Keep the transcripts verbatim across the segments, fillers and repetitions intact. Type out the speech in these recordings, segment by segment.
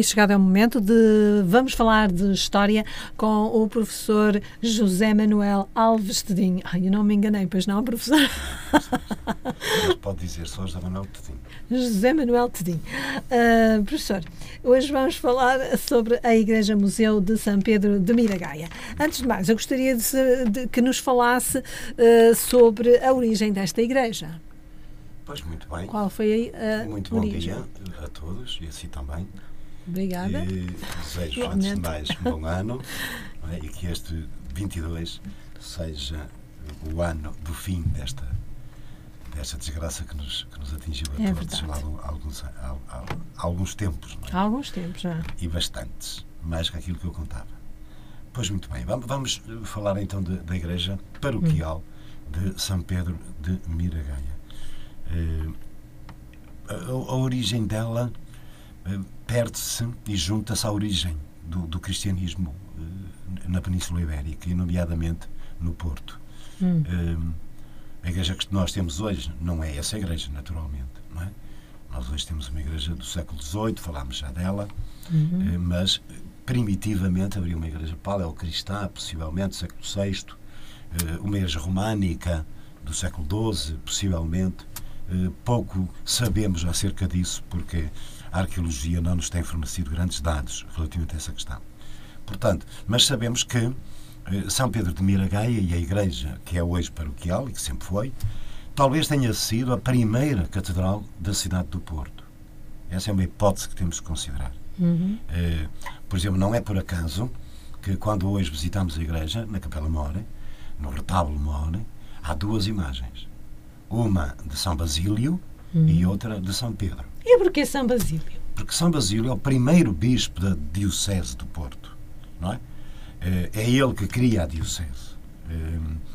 e chegado é o momento de vamos falar de História com o professor José Manuel Alves Tedinho. Ai, eu não me enganei, pois não, professor? Mas pode dizer só José Manuel Tedinho. José Manuel Tedinho. Uh, professor, hoje vamos falar sobre a Igreja Museu de São Pedro de Miragaia. Antes de mais, eu gostaria de, de, que nos falasse uh, sobre a origem desta igreja. Pois, muito bem. Qual foi a Muito bom origem? Dia a todos e a si também. Obrigada. E desejo, antes de mais, um bom ano, não é? E que este vinte e dois seja o ano do fim desta, desta desgraça que nos, que nos atingiu a é todos há alguns, há, há, há alguns tempos. Não é? Há alguns tempos, já. E bastantes, mais que aquilo que eu contava. Pois, muito bem, vamos, vamos falar então de, da Igreja Paroquial hum. de São Pedro de Miragaia. Uh, a, a origem dela uh, perde-se e junta-se à origem do, do cristianismo uh, na Península Ibérica e nomeadamente no Porto. Hum. Uh, a igreja que nós temos hoje não é essa igreja, naturalmente, não é? Nós hoje temos uma igreja do século dezoito, falámos já dela, uhum. uh, mas primitivamente havia uma igreja paleocristã, possivelmente século sexto, uh, uma igreja românica do século doze, possivelmente. Pouco sabemos acerca disso, porque a arqueologia não nos tem fornecido grandes dados relativamente a essa questão. Portanto, mas sabemos que São Pedro de Miragaia e a igreja, que é hoje paroquial e que sempre foi, talvez tenha sido a primeira catedral da cidade do Porto. Essa é uma hipótese que temos que considerar. Uhum. Por exemplo, não é por acaso que quando hoje visitamos a igreja, na Capela Maior, no retábulo Maior, há duas imagens. Uma de São Basílio hum. e outra de São Pedro. E porquê São Basílio? Porque São Basílio é o primeiro bispo da Diocese do Porto, não é? É ele que cria a Diocese.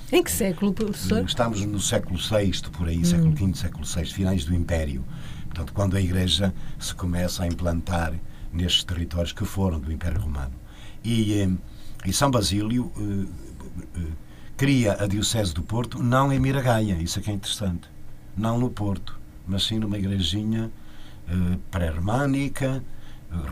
Em que século, professor? Estamos no século sexto, por aí, hum. século quinto, século sexto, finais do Império. Portanto, quando a Igreja se começa a implantar nestes territórios que foram do Império Romano. E, e São Basílio cria a Diocese do Porto, não em Miragaia, isso é que é interessante, não no Porto, mas sim numa igrejinha eh, pré-românica,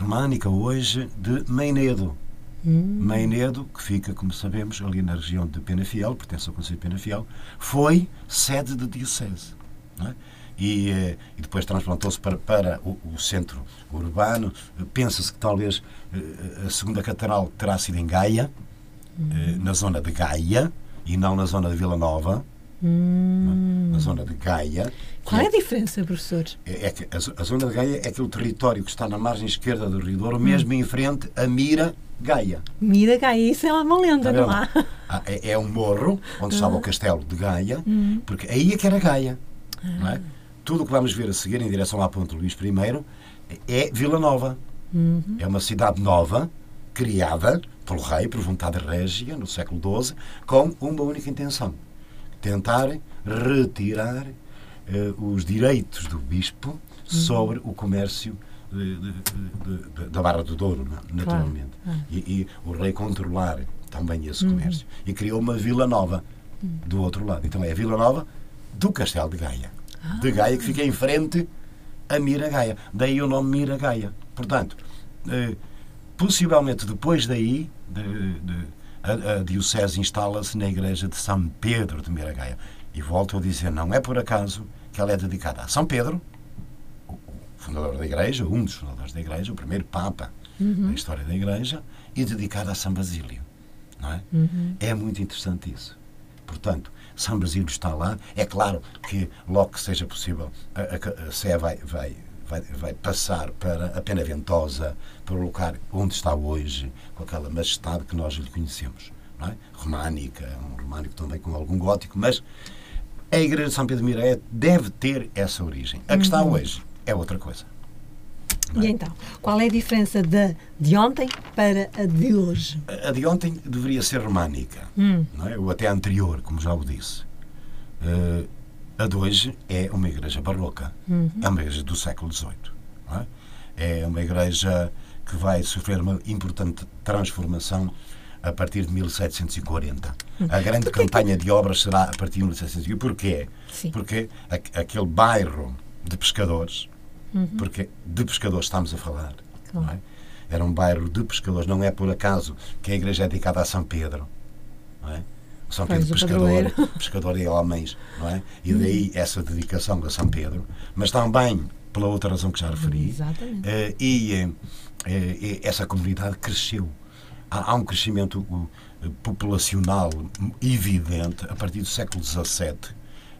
românica hoje, de Meinedo. Hum. Meinedo, que fica, como sabemos, ali na região de Penafiel, pertence ao Conselho de Penafiel, foi sede de Diocese. Não é? E, eh, e depois transplantou-se para, para o, o centro urbano. Pensa-se que talvez eh, a segunda catedral terá sido em Gaia, hum. eh, na zona de Gaia, e não na zona de Vila Nova, hum. na zona de Gaia. Qual é a diferença, professor? É, é que a, a zona de Gaia é aquele território que está na margem esquerda do Rio Douro, hum. mesmo em frente a Miragaia. Miragaia, isso é uma lenda, não há? É, é um morro onde ah. estava o castelo de Gaia, hum. porque aí é que era Gaia. Ah. Não é? Tudo o que vamos ver a seguir em direção à Ponte Luís Primeiro é Vila Nova. Hum. É uma cidade nova, criada pelo rei, por vontade régia, no século doze, com uma única intenção: tentar retirar eh, os direitos do bispo uhum. sobre o comércio de, de, de, de, da Barra do Douro, naturalmente. Claro. Ah. E, e o rei controlar também esse comércio. Uhum. E criou uma Vila Nova uhum. do outro lado. Então é a Vila Nova do Castelo de Gaia. Ah. De Gaia, que fica em frente a Miragaia. Daí o nome Miragaia. Portanto, eh, possivelmente depois daí de, de, a, a Diocese instala-se na igreja de São Pedro de Miragaia. E volto a dizer, não é por acaso que ela é dedicada a São Pedro, o, o fundador da igreja, um dos fundadores da igreja, o primeiro papa uhum. da história da igreja, e dedicada a São Basílio. Não é? Uhum. É muito interessante isso. Portanto, São Basílio está lá. É claro que logo que seja possível a, a, a Sé vai... vai Vai, vai passar para a Penaventosa, para o lugar onde está hoje, com aquela majestade que nós lhe conhecemos, não é? Românica, um românico também com algum gótico, mas a Igreja de São Pedro de Miragaia deve ter essa origem. A que uhum. está hoje é outra coisa. Não é? E então, qual é a diferença de, de ontem para a de hoje? A de ontem deveria ser românica, uhum. não é? Ou até anterior, como já o disse. Uh, A de hoje é uma igreja barroca, uhum. é uma igreja do século dezoito. Não é? É uma igreja que vai sofrer uma importante transformação a partir de mil setecentos e quarenta. Uhum. A grande Porquê? campanha de obras será a partir de mil setecentos e quarenta. Porquê? Sim. Porque a, aquele bairro de pescadores, uhum. porque de pescadores estamos a falar, uhum. não é? era um bairro de pescadores. Não é por acaso que a igreja é dedicada a São Pedro, não é? São Pedro Pescador, pescador e homens, não é? E daí essa dedicação a São Pedro, mas também pela outra razão que já referi, eh, e eh, eh, essa comunidade cresceu. Há, há um crescimento eh, populacional evidente a partir do século dezassete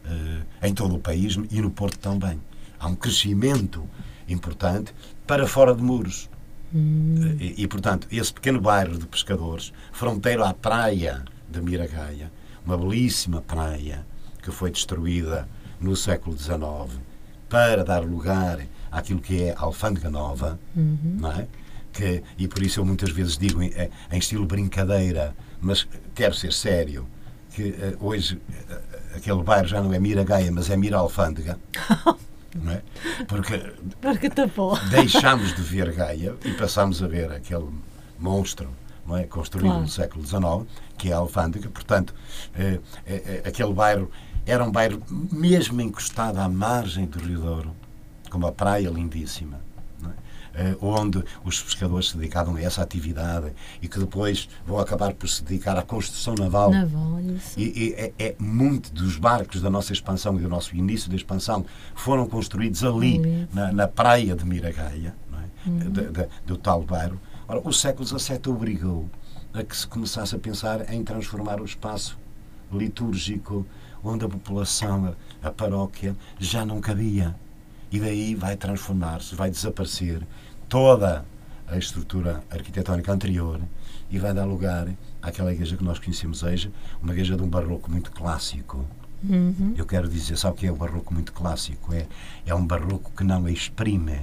eh, em todo o país e no Porto também. Há um crescimento importante para fora de muros. Hum. E, e, portanto, esse pequeno bairro de pescadores, fronteiro à praia de Miragaia, uma belíssima praia que foi destruída no século dezenove para dar lugar àquilo que é a Alfândega Nova, uhum. não é? Que, e por isso eu muitas vezes digo em, em estilo brincadeira, mas quero ser sério, que uh, hoje uh, aquele bairro já não é Miragaia, mas é Mira Alfândega. Não é? Porque, Porque tapou. Deixámos de ver Gaia e passámos a ver aquele monstro, não é? Construído claro. No século dezenove, que é a Alfândega. Portanto, eh, eh, aquele bairro era um bairro mesmo encostado à margem do Rio Douro, com uma praia lindíssima, não é? eh, onde os pescadores se dedicavam a essa atividade e que depois vão acabar por se dedicar à construção naval. Naval, isso. E, e é, é muito dos barcos da nossa expansão e do nosso início da expansão foram construídos ali, ali. Na, na praia de Miragaia, não é? Uhum. de, de, do tal bairro. Ora, o século dezassete obrigou a que se começasse a pensar em transformar o espaço litúrgico onde a população, a paróquia, já não cabia. E daí vai transformar-se, vai desaparecer toda a estrutura arquitetónica anterior e vai dar lugar àquela igreja que nós conhecemos hoje, uma igreja de um barroco muito clássico. Uhum. Eu quero dizer, sabe o que é o barroco muito clássico? É, é um barroco que não exprime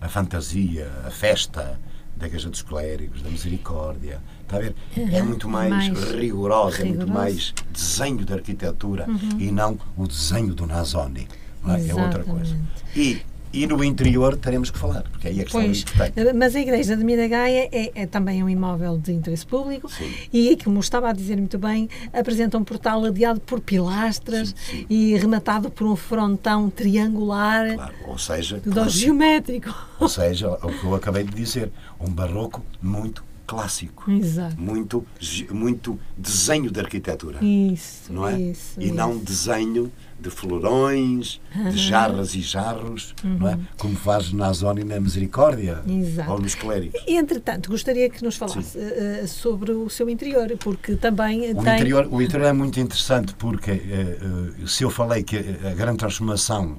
a fantasia, a festa, da Igreja dos Clérigos, da Misericórdia, está a ver? Uhum. É muito mais, mais rigorosa, rigoroso. É muito mais desenho de arquitetura, uhum. e não o desenho do Nazoni, não é? É outra coisa. E, e no interior teremos que falar, porque aí é que pois, está importante. Mas a Igreja de Miragaia é, é também um imóvel de interesse público. Sim. E, como estava a dizer muito bem, apresenta um portal ladeado por pilastras, sim, sim. e rematado por um frontão triangular, claro, ou seja, do clássico. Geométrico. Ou seja, o que eu acabei de dizer, um barroco muito clássico. Exato. Muito, muito desenho de arquitetura. Isso, não é? Isso, e isso. Não desenho de florões, uhum. de jarras e jarros, uhum. não é? Como faz na Zona e na Misericórdia. Exato. Ou nos Clérigos. E, entretanto, gostaria que nos falasse uh, sobre o seu interior, porque também o tem... Interior, o interior é muito interessante, porque uh, uh, se eu falei que a grande transformação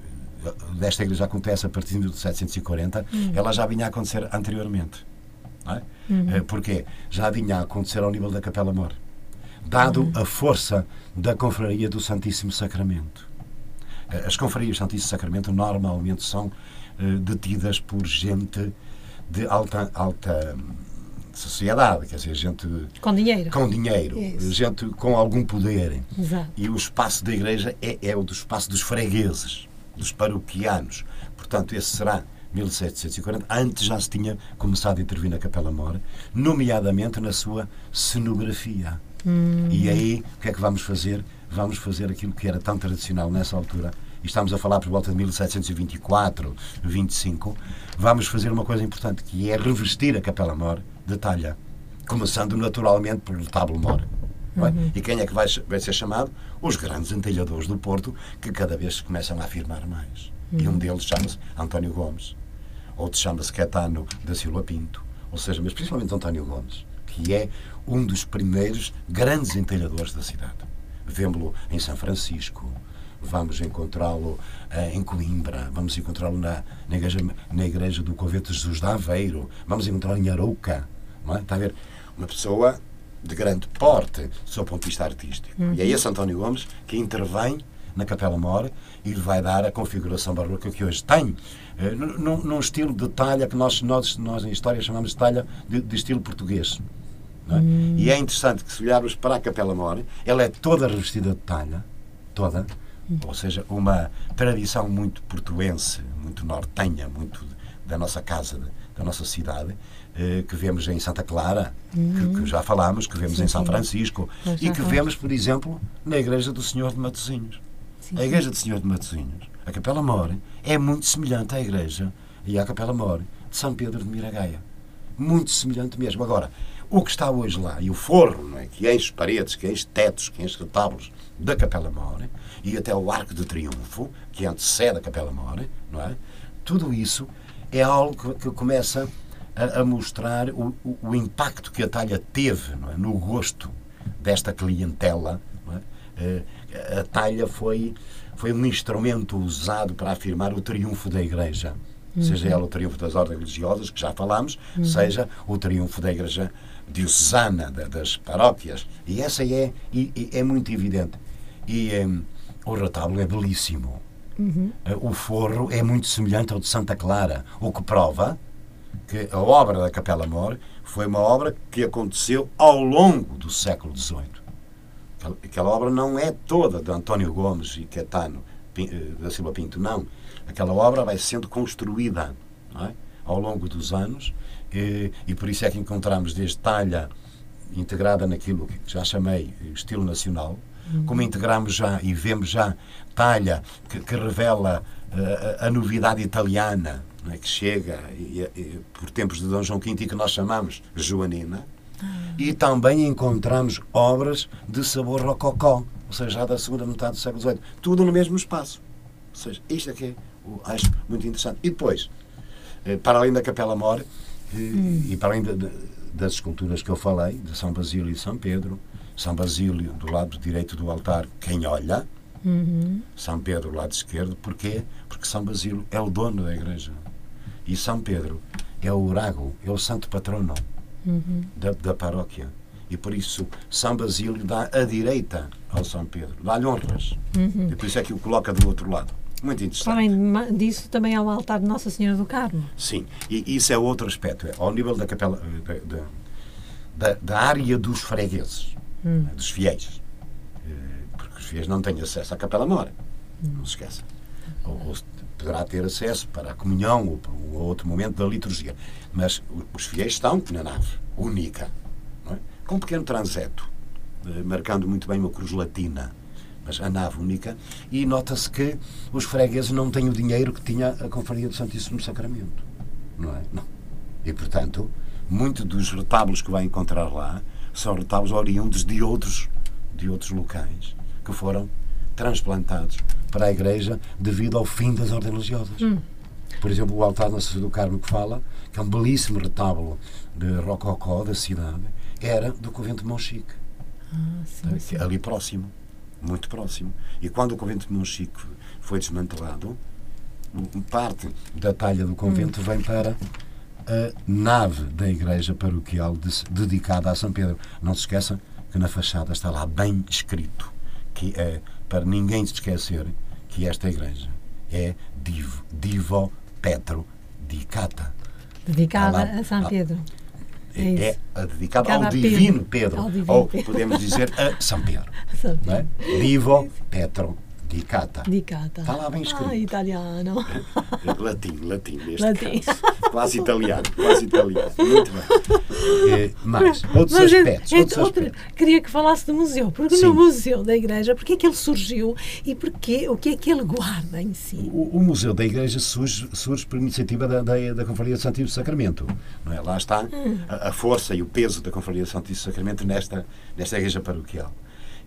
desta igreja acontece a partir de mil setecentos e quarenta, uhum. ela já vinha a acontecer anteriormente. Não é? Uhum. Porquê? Já vinha a acontecer ao nível da Capela Mor, dado uhum. a força da confraria do Santíssimo Sacramento. As confrarias do Santíssimo Sacramento normalmente são uh, detidas por gente de alta, alta sociedade, quer dizer, gente com dinheiro, com dinheiro é gente com algum poder. Exato. E o espaço da igreja é, é o do espaço dos fregueses, dos paroquianos. Portanto, esse será mil setecentos e quarenta, antes já se tinha começado a intervir na Capela Mor, nomeadamente na sua cenografia. Hum. E aí, o que é que vamos fazer? Vamos fazer aquilo que era tão tradicional nessa altura, e estamos a falar por volta de mil setecentos e vinte e quatro, vinte e cinco, vamos fazer uma coisa importante, que é revestir a Capela Mor de talha, começando naturalmente pelo retábulo Mor. Uhum. E quem é que vai, vai ser chamado? Os grandes entalhadores do Porto, que cada vez se começam a afirmar mais. Uhum. E um deles chama-se António Gomes, outro chama-se Caetano da Silva Pinto, ou seja, mas principalmente António Gomes, que é um dos primeiros grandes entalhadores da cidade. Vemo-lo em São Francisco, vamos encontrá-lo uh, em Coimbra, vamos encontrá-lo na, na, igreja, na igreja do Convento de Jesus de Aveiro, vamos encontrá-lo em Arouca, não é? Está a ver? Uma pessoa de grande porte, do seu ponto de vista artístico. Uhum. E é esse António Gomes que intervém na Capela Mor e vai dar a configuração barroca que hoje tem, eh, num, num estilo de talha que nós, nós, nós em história chamamos de talha de, de estilo português. Não é? Uhum. E é interessante que, se olharmos para a Capela Mor, ela é toda revestida de talha, toda, uhum. ou seja, uma tradição muito portuense, muito nortenha, muito da nossa casa, da nossa cidade, que vemos em Santa Clara, uhum. que, que já falámos, que vemos sim, em São Francisco, sim. e que vemos, por exemplo, na Igreja do Senhor de Matosinhos. Sim, a Igreja sim. do Senhor de Matosinhos, a Capela Mor, é muito semelhante à Igreja e à Capela Mor de São Pedro de Miragaia. muito semelhante mesmo. Agora, o que está hoje lá e o forro, não é, que enche paredes, que enche tetos, que enche retábulos da Capela Maior e até o Arco de Triunfo, que antecede a Capela Maior, não é? Tudo isso é algo que começa a, a mostrar o, o, o impacto que a Talha teve, não é, no gosto desta clientela, não é? A Talha foi, foi um instrumento usado para afirmar o triunfo da Igreja. Uhum. Seja ela o triunfo das ordens religiosas, que já falámos, uhum. seja o triunfo da Igreja diocesana, da, das paróquias. E essa é, e, é muito evidente. E um, o retábulo é belíssimo. Uhum. Uh, o forro é muito semelhante ao de Santa Clara, o que prova que a obra da Capela Maior foi uma obra que aconteceu ao longo do século dezoito. Aquela obra não é toda de António Gomes e Caetano da Silva Pinto, não. Aquela obra vai sendo construída, não é, ao longo dos anos, e, e por isso é que encontramos desde Talha integrada naquilo que já chamei estilo nacional, uhum. como integramos já e vemos já Talha que, que revela uh, a novidade italiana, não é, que chega e, e, por tempos de Dom João quinto e que nós chamamos joanina, uhum. e também encontramos obras de sabor rococó, ou seja, já da segunda metade do século dezoito, tudo no mesmo espaço. Ou seja, isto é que é, acho muito interessante. E depois, para além da Capela Maior, hum. e para além de, de, das esculturas que eu falei, de São Basílio e São Pedro, São Basílio do lado direito do altar, quem olha, uhum. São Pedro do lado esquerdo, porquê? Porque São Basílio é o dono da Igreja. E São Pedro é o Orago, é o santo patrono uhum. da, da paróquia. E por isso São Basílio dá a direita ao São Pedro, dá-lhe honras. Uhum. E por isso é que o coloca do outro lado. Muito interessante. Além disso, também há o altar de Nossa Senhora do Carmo. Sim, e isso é outro aspecto. É, ao nível da capela, da, da, da área dos fregueses, hum. dos fiéis. Porque os fiéis não têm acesso à Capela Maior, hum. não se esqueça. Ou, ou poderá ter acesso para a comunhão ou para um outro momento da liturgia. Mas os fiéis estão na nave única, não é? Com um pequeno transeto, marcando muito bem uma cruz latina. Mas a nave única, e nota-se que os fregueses não têm o dinheiro que tinha a Confraria do Santíssimo Sacramento, não é? Não. E, portanto, muitos dos retábulos que vai encontrar lá são retábulos oriundos de outros, de outros locais que foram transplantados para a Igreja devido ao fim das ordens religiosas. Hum. Por exemplo, o altar de Nossa Senhora do Carmo que fala, que é um belíssimo retábulo de rococó da cidade, era do convento de Monchique, ah, sim, sim. ali próximo. Muito próximo. E quando o convento de Monchique foi desmantelado, parte da talha do convento vem para a nave da igreja paroquial de, dedicada a São Pedro. Não se esqueçam que na fachada está lá bem escrito, que é para ninguém se esquecer que esta igreja é divo, divo Petro Dicata. Dedicada lá, a São Pedro. É, é dedicada ao, ao divino Pedro, ou podemos dizer a São Pedro. São Pedro. Né? Divo Petro Dicata. Dicata. Está lá bem escrito. Ah, italiano. Latim, latim neste latim. Caso. Quase italiano, quase italiano. Muito bem. É, mas, outros mas, aspectos. É, outros outra, aspectos. Queria que falasse do museu. Porque Sim. no museu da igreja, porque é que ele surgiu e porque, o que é que ele guarda em si? O, o museu da igreja surge, surge por iniciativa da, da, da Confraria do Santíssimo Sacramento. Não é? Lá está hum. a, a força e o peso da Confraria do Santíssimo Sacramento nesta, nesta igreja paroquial.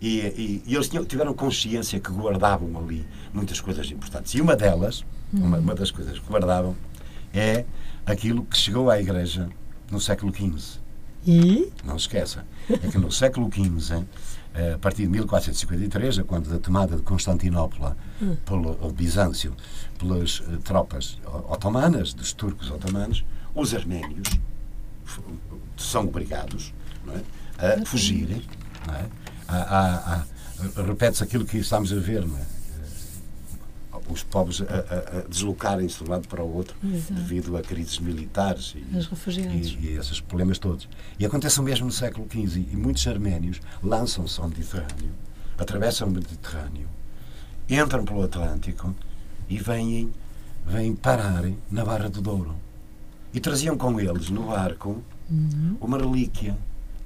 E, e, e eles tinham, tiveram consciência que guardavam ali muitas coisas importantes. E uma delas, uma, uma das coisas que guardavam, é aquilo que chegou à Igreja no século quinze. E? Não se esqueça. É que no século quinze, a partir de mil quatrocentos e cinquenta e três, quando da tomada de Constantinopla pelo Bizâncio, pelas tropas otomanas, dos turcos otomanos, os arménios são obrigados, não é, a fugirem, não é? Repete-se aquilo que estamos a ver, não é? Os povos a, a, a deslocarem-se de um lado para o outro. Exato. Devido a crises militares e, os refugiados. E, e esses problemas todos. E acontece o mesmo no século quinze e muitos arménios lançam-se ao Mediterrâneo, atravessam o Mediterrâneo, entram pelo Atlântico e vêm, vêm parar na Barra do Douro e traziam com eles no barco uhum. uma relíquia,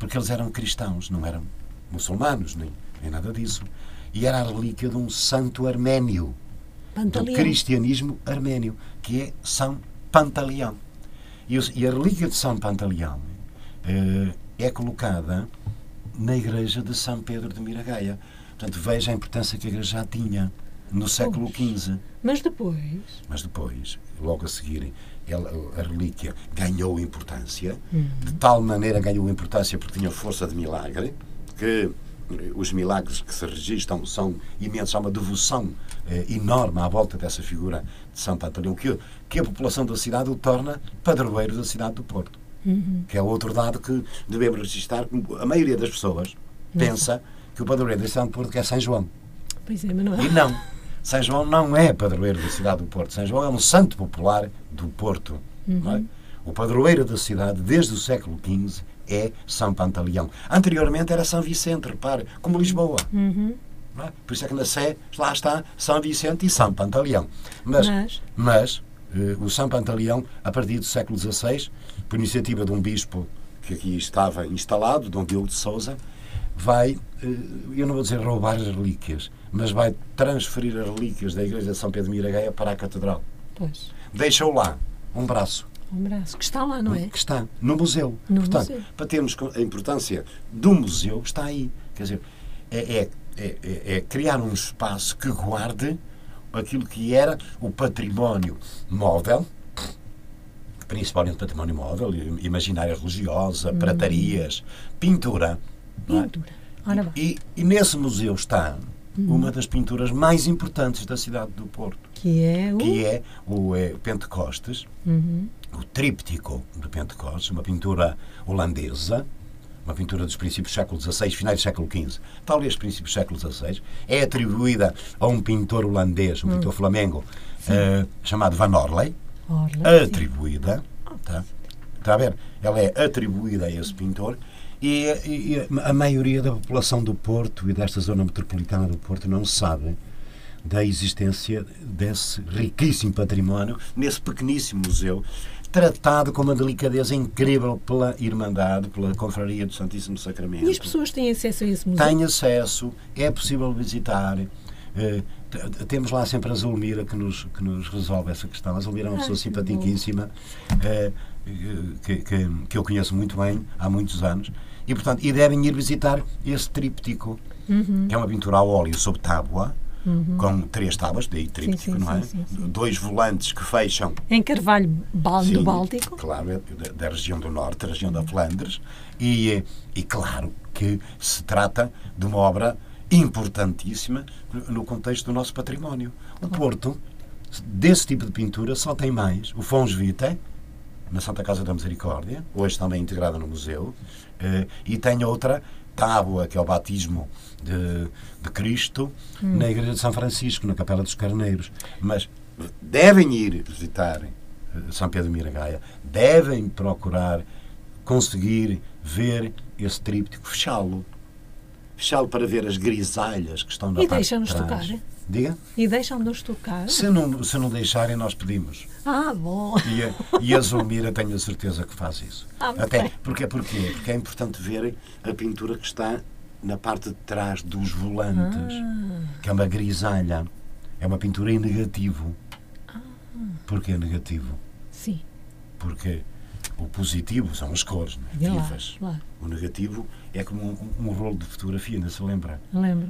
porque eles eram cristãos, não eram muçulmanos, nem, nem nada disso. E era a relíquia de um santo arménio, Pantaleão. Do cristianismo arménio, que é São Pantaleão. E, e a relíquia de São Pantaleão eh, é colocada na igreja de São Pedro de Miragaia. Portanto, veja a importância que a igreja já tinha no século quinze. Mas depois? Mas depois, logo a seguir, ela, a relíquia ganhou importância, uhum. de tal maneira ganhou importância porque tinha força de milagre, que os milagres que se registram são imensos, há uma devoção eh, enorme à volta dessa figura de Santo Antônio, que, que a população da cidade o torna padroeiro da cidade do Porto, uhum. que é outro dado que devemos registrar. A maioria das pessoas uhum. pensa que o padroeiro da cidade do Porto é São João. Pois é, mas não é. E não. São João não é padroeiro da cidade do Porto. São João é um santo popular do Porto. Uhum. Não é? O padroeiro da cidade, desde o século quinze, é São Pantaleão. Anteriormente era São Vicente, repare, como Lisboa. Uhum. Não é? Por isso é que na Sé, lá está São Vicente e São Pantaleão. Mas, mas... mas eh, o São Pantaleão, a partir do século dezasseis, por iniciativa de um bispo que aqui estava instalado, Dom Diogo de Sousa, vai, eu não vou dizer roubar as relíquias, mas vai transferir as relíquias da igreja de São Pedro de Miragaia para a catedral. Pois. Deixou lá um braço. Um braço que está lá, não é? Que está no museu. No Portanto, museu. Para termos a importância do museu, está aí. Quer dizer, é, é, é, é criar um espaço que guarde aquilo que era o património móvel, principalmente o património móvel, imaginária religiosa, hum. pratarias, pintura. Pintura. Ora bem. E, e nesse museu está hum. uma das pinturas mais importantes da cidade do Porto, que é o, que é o é, Pentecostes, uhum. o tríptico de Pentecostes, uma pintura holandesa, uma pintura dos princípios do século dezasseis, finais do século quinze, talvez princípios do século dezasseis, é atribuída a um pintor holandês, um hum. pintor flamengo, uh, chamado Van Orley, Orley atribuída, está tá a ver? Ela é atribuída a esse pintor. E, e a maioria da população do Porto e desta zona metropolitana do Porto não sabe da existência desse riquíssimo património nesse pequeníssimo museu, tratado com uma delicadeza incrível pela Irmandade, pela Confraria do Santíssimo Sacramento. E as pessoas têm acesso a esse museu? Têm acesso, é possível visitar. Uh, temos lá sempre a Zulmira que nos, que nos resolve essa questão. A Zulmira é uma pessoa Ai, simpaticíssima, uh, que, que, que eu conheço muito bem há muitos anos, e portanto e devem ir visitar esse tríptico, uhum. que é uma pintura a óleo sobre tábua, uhum. com três tábuas, daí tríptico, sim, sim, não é? Sim, sim, sim. Dois volantes que fecham. Em carvalho sim, do Báltico? Claro, é da, da região do Norte, da região da Flandres, e, e claro que se trata de uma obra importantíssima no contexto do nosso património. O Porto, desse tipo de pintura, só tem mais. O Fons Vitae, na Santa Casa da Misericórdia, hoje também integrada no museu, e tem outra tábua, que é o batismo de, de Cristo, hum. na Igreja de São Francisco, na Capela dos Carneiros. Mas devem ir visitar São Pedro de Miragaia, devem procurar conseguir ver esse tríptico, fechá-lo. Fechá-lo para ver as grisalhas que estão na e parte de trás. E deixam-nos tocar. Diga? E deixam-nos tocar. Se não, se não deixarem, nós pedimos. Ah, bom. E a, e a Zulmira, tenho a certeza que faz isso. Ah, até, porque, porque, porque é importante verem a pintura que está na parte de trás dos volantes, ah. que é uma grisalha. É uma pintura em negativo. Ah. Porquê negativo? Sim. Porque o positivo são as cores, não é? Vivas. Lá, lá. O negativo é como um, um rolo de fotografia, ainda se lembra? Lembro.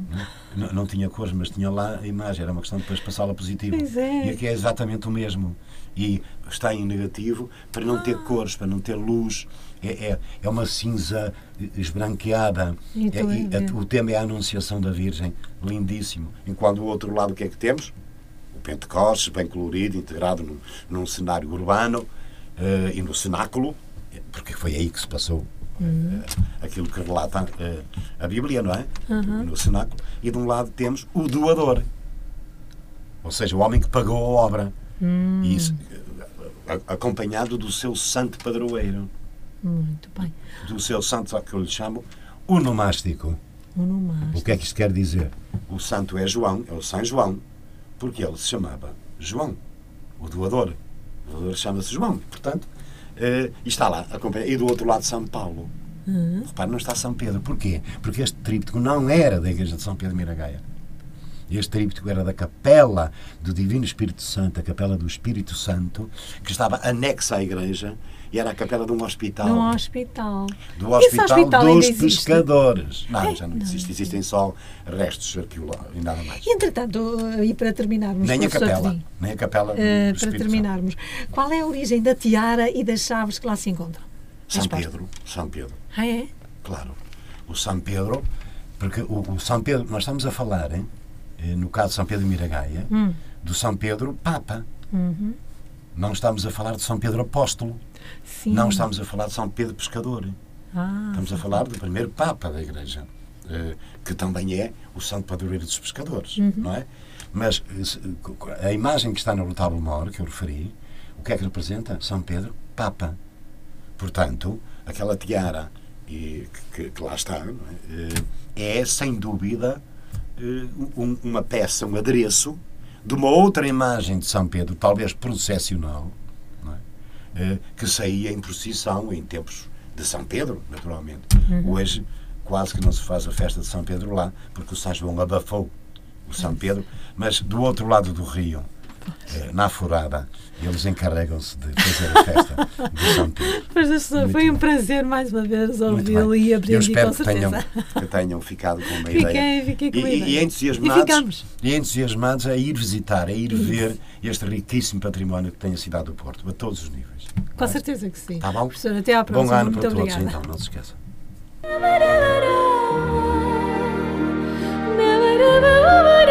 Não, não tinha cores, mas tinha lá a imagem, era uma questão de depois passá-la positivo. Pois é. E aqui é exatamente o mesmo. E está em negativo para não ah. ter cores, para não ter luz. É, é, é uma cinza esbranqueada. E é, e a, o tema é a Anunciação da Virgem. Lindíssimo. Enquanto o outro lado, o que é que temos? O Pentecostes, bem colorido, integrado num, num cenário urbano. Uh, e no cenáculo, porque foi aí que se passou uhum. uh, aquilo que relata uh, a Bíblia, não é? Uhum. No cenáculo. E de um lado temos o doador, ou seja, o homem que pagou a obra, uhum. e isso, uh, acompanhado do seu santo padroeiro. Muito bem. Do seu santo, que eu lhe chamo, o nomástico. O nomástico. O que é que isto quer dizer? O santo é João, é o São João, porque ele se chamava João, o doador. Chama-se João, portanto, uh, e está lá, acompanha. E do outro lado, São Paulo. Uhum. Repare, não está São Pedro. Porquê? Porque este tríptico não era da igreja de São Pedro de Miragaia. Este tríptico era da capela do Divino Espírito Santo, a capela do Espírito Santo, que estava anexa à igreja E era a capela de um hospital. De um hospital. Do hospital, hospital dos pescadores. Não, é, já não, não existe. Existem só restos arqueológicos e nada mais. E, entretanto, e para terminarmos... Nem a capela. Din, nem a capela uh, Para Espírito terminarmos, Santo. Qual é a origem da tiara e das chaves que lá se encontram? São Pedro. São Pedro. Ah, é? Claro. O São Pedro... Porque o, o São Pedro... Nós estamos a falar, hein, no caso de São Pedro de Miragaia, hum. do São Pedro Papa. Uhum. Não estamos a falar de São Pedro Apóstolo. Sim. Não estamos a falar de São Pedro Pescador. Ah, estamos a falar do primeiro Papa da Igreja, que também é o Santo Padroeiro dos Pescadores, uhum. não é? Mas a imagem que está no retábulo maior, que eu referi, o que é que representa? São Pedro Papa. Portanto, aquela tiara que, que, que lá está é, sem dúvida, uma peça, um adereço de uma outra imagem de São Pedro, talvez processional, que saía em procissão em tempos de São Pedro, naturalmente. Uhum. Hoje quase que não se faz a festa de São Pedro lá, porque o São João abafou o São Pedro, mas do outro lado do rio, na Furada, eles encarregam-se de fazer a festa de São Pedro. Mas foi bem. um prazer mais uma vez ouvi-lo e aprendi. Eu espero com que, tenham, que tenham ficado com uma fiquei, ideia. Fiquei com e, ideia. E, entusiasmados, e, e entusiasmados a ir visitar, a ir Isso. ver este riquíssimo património que tem a cidade do Porto, a todos os níveis. Com Mas, certeza que sim. Tá bom? Professor, até à próxima. Bom ano Muito para obrigada. todos, então, não se esqueçam.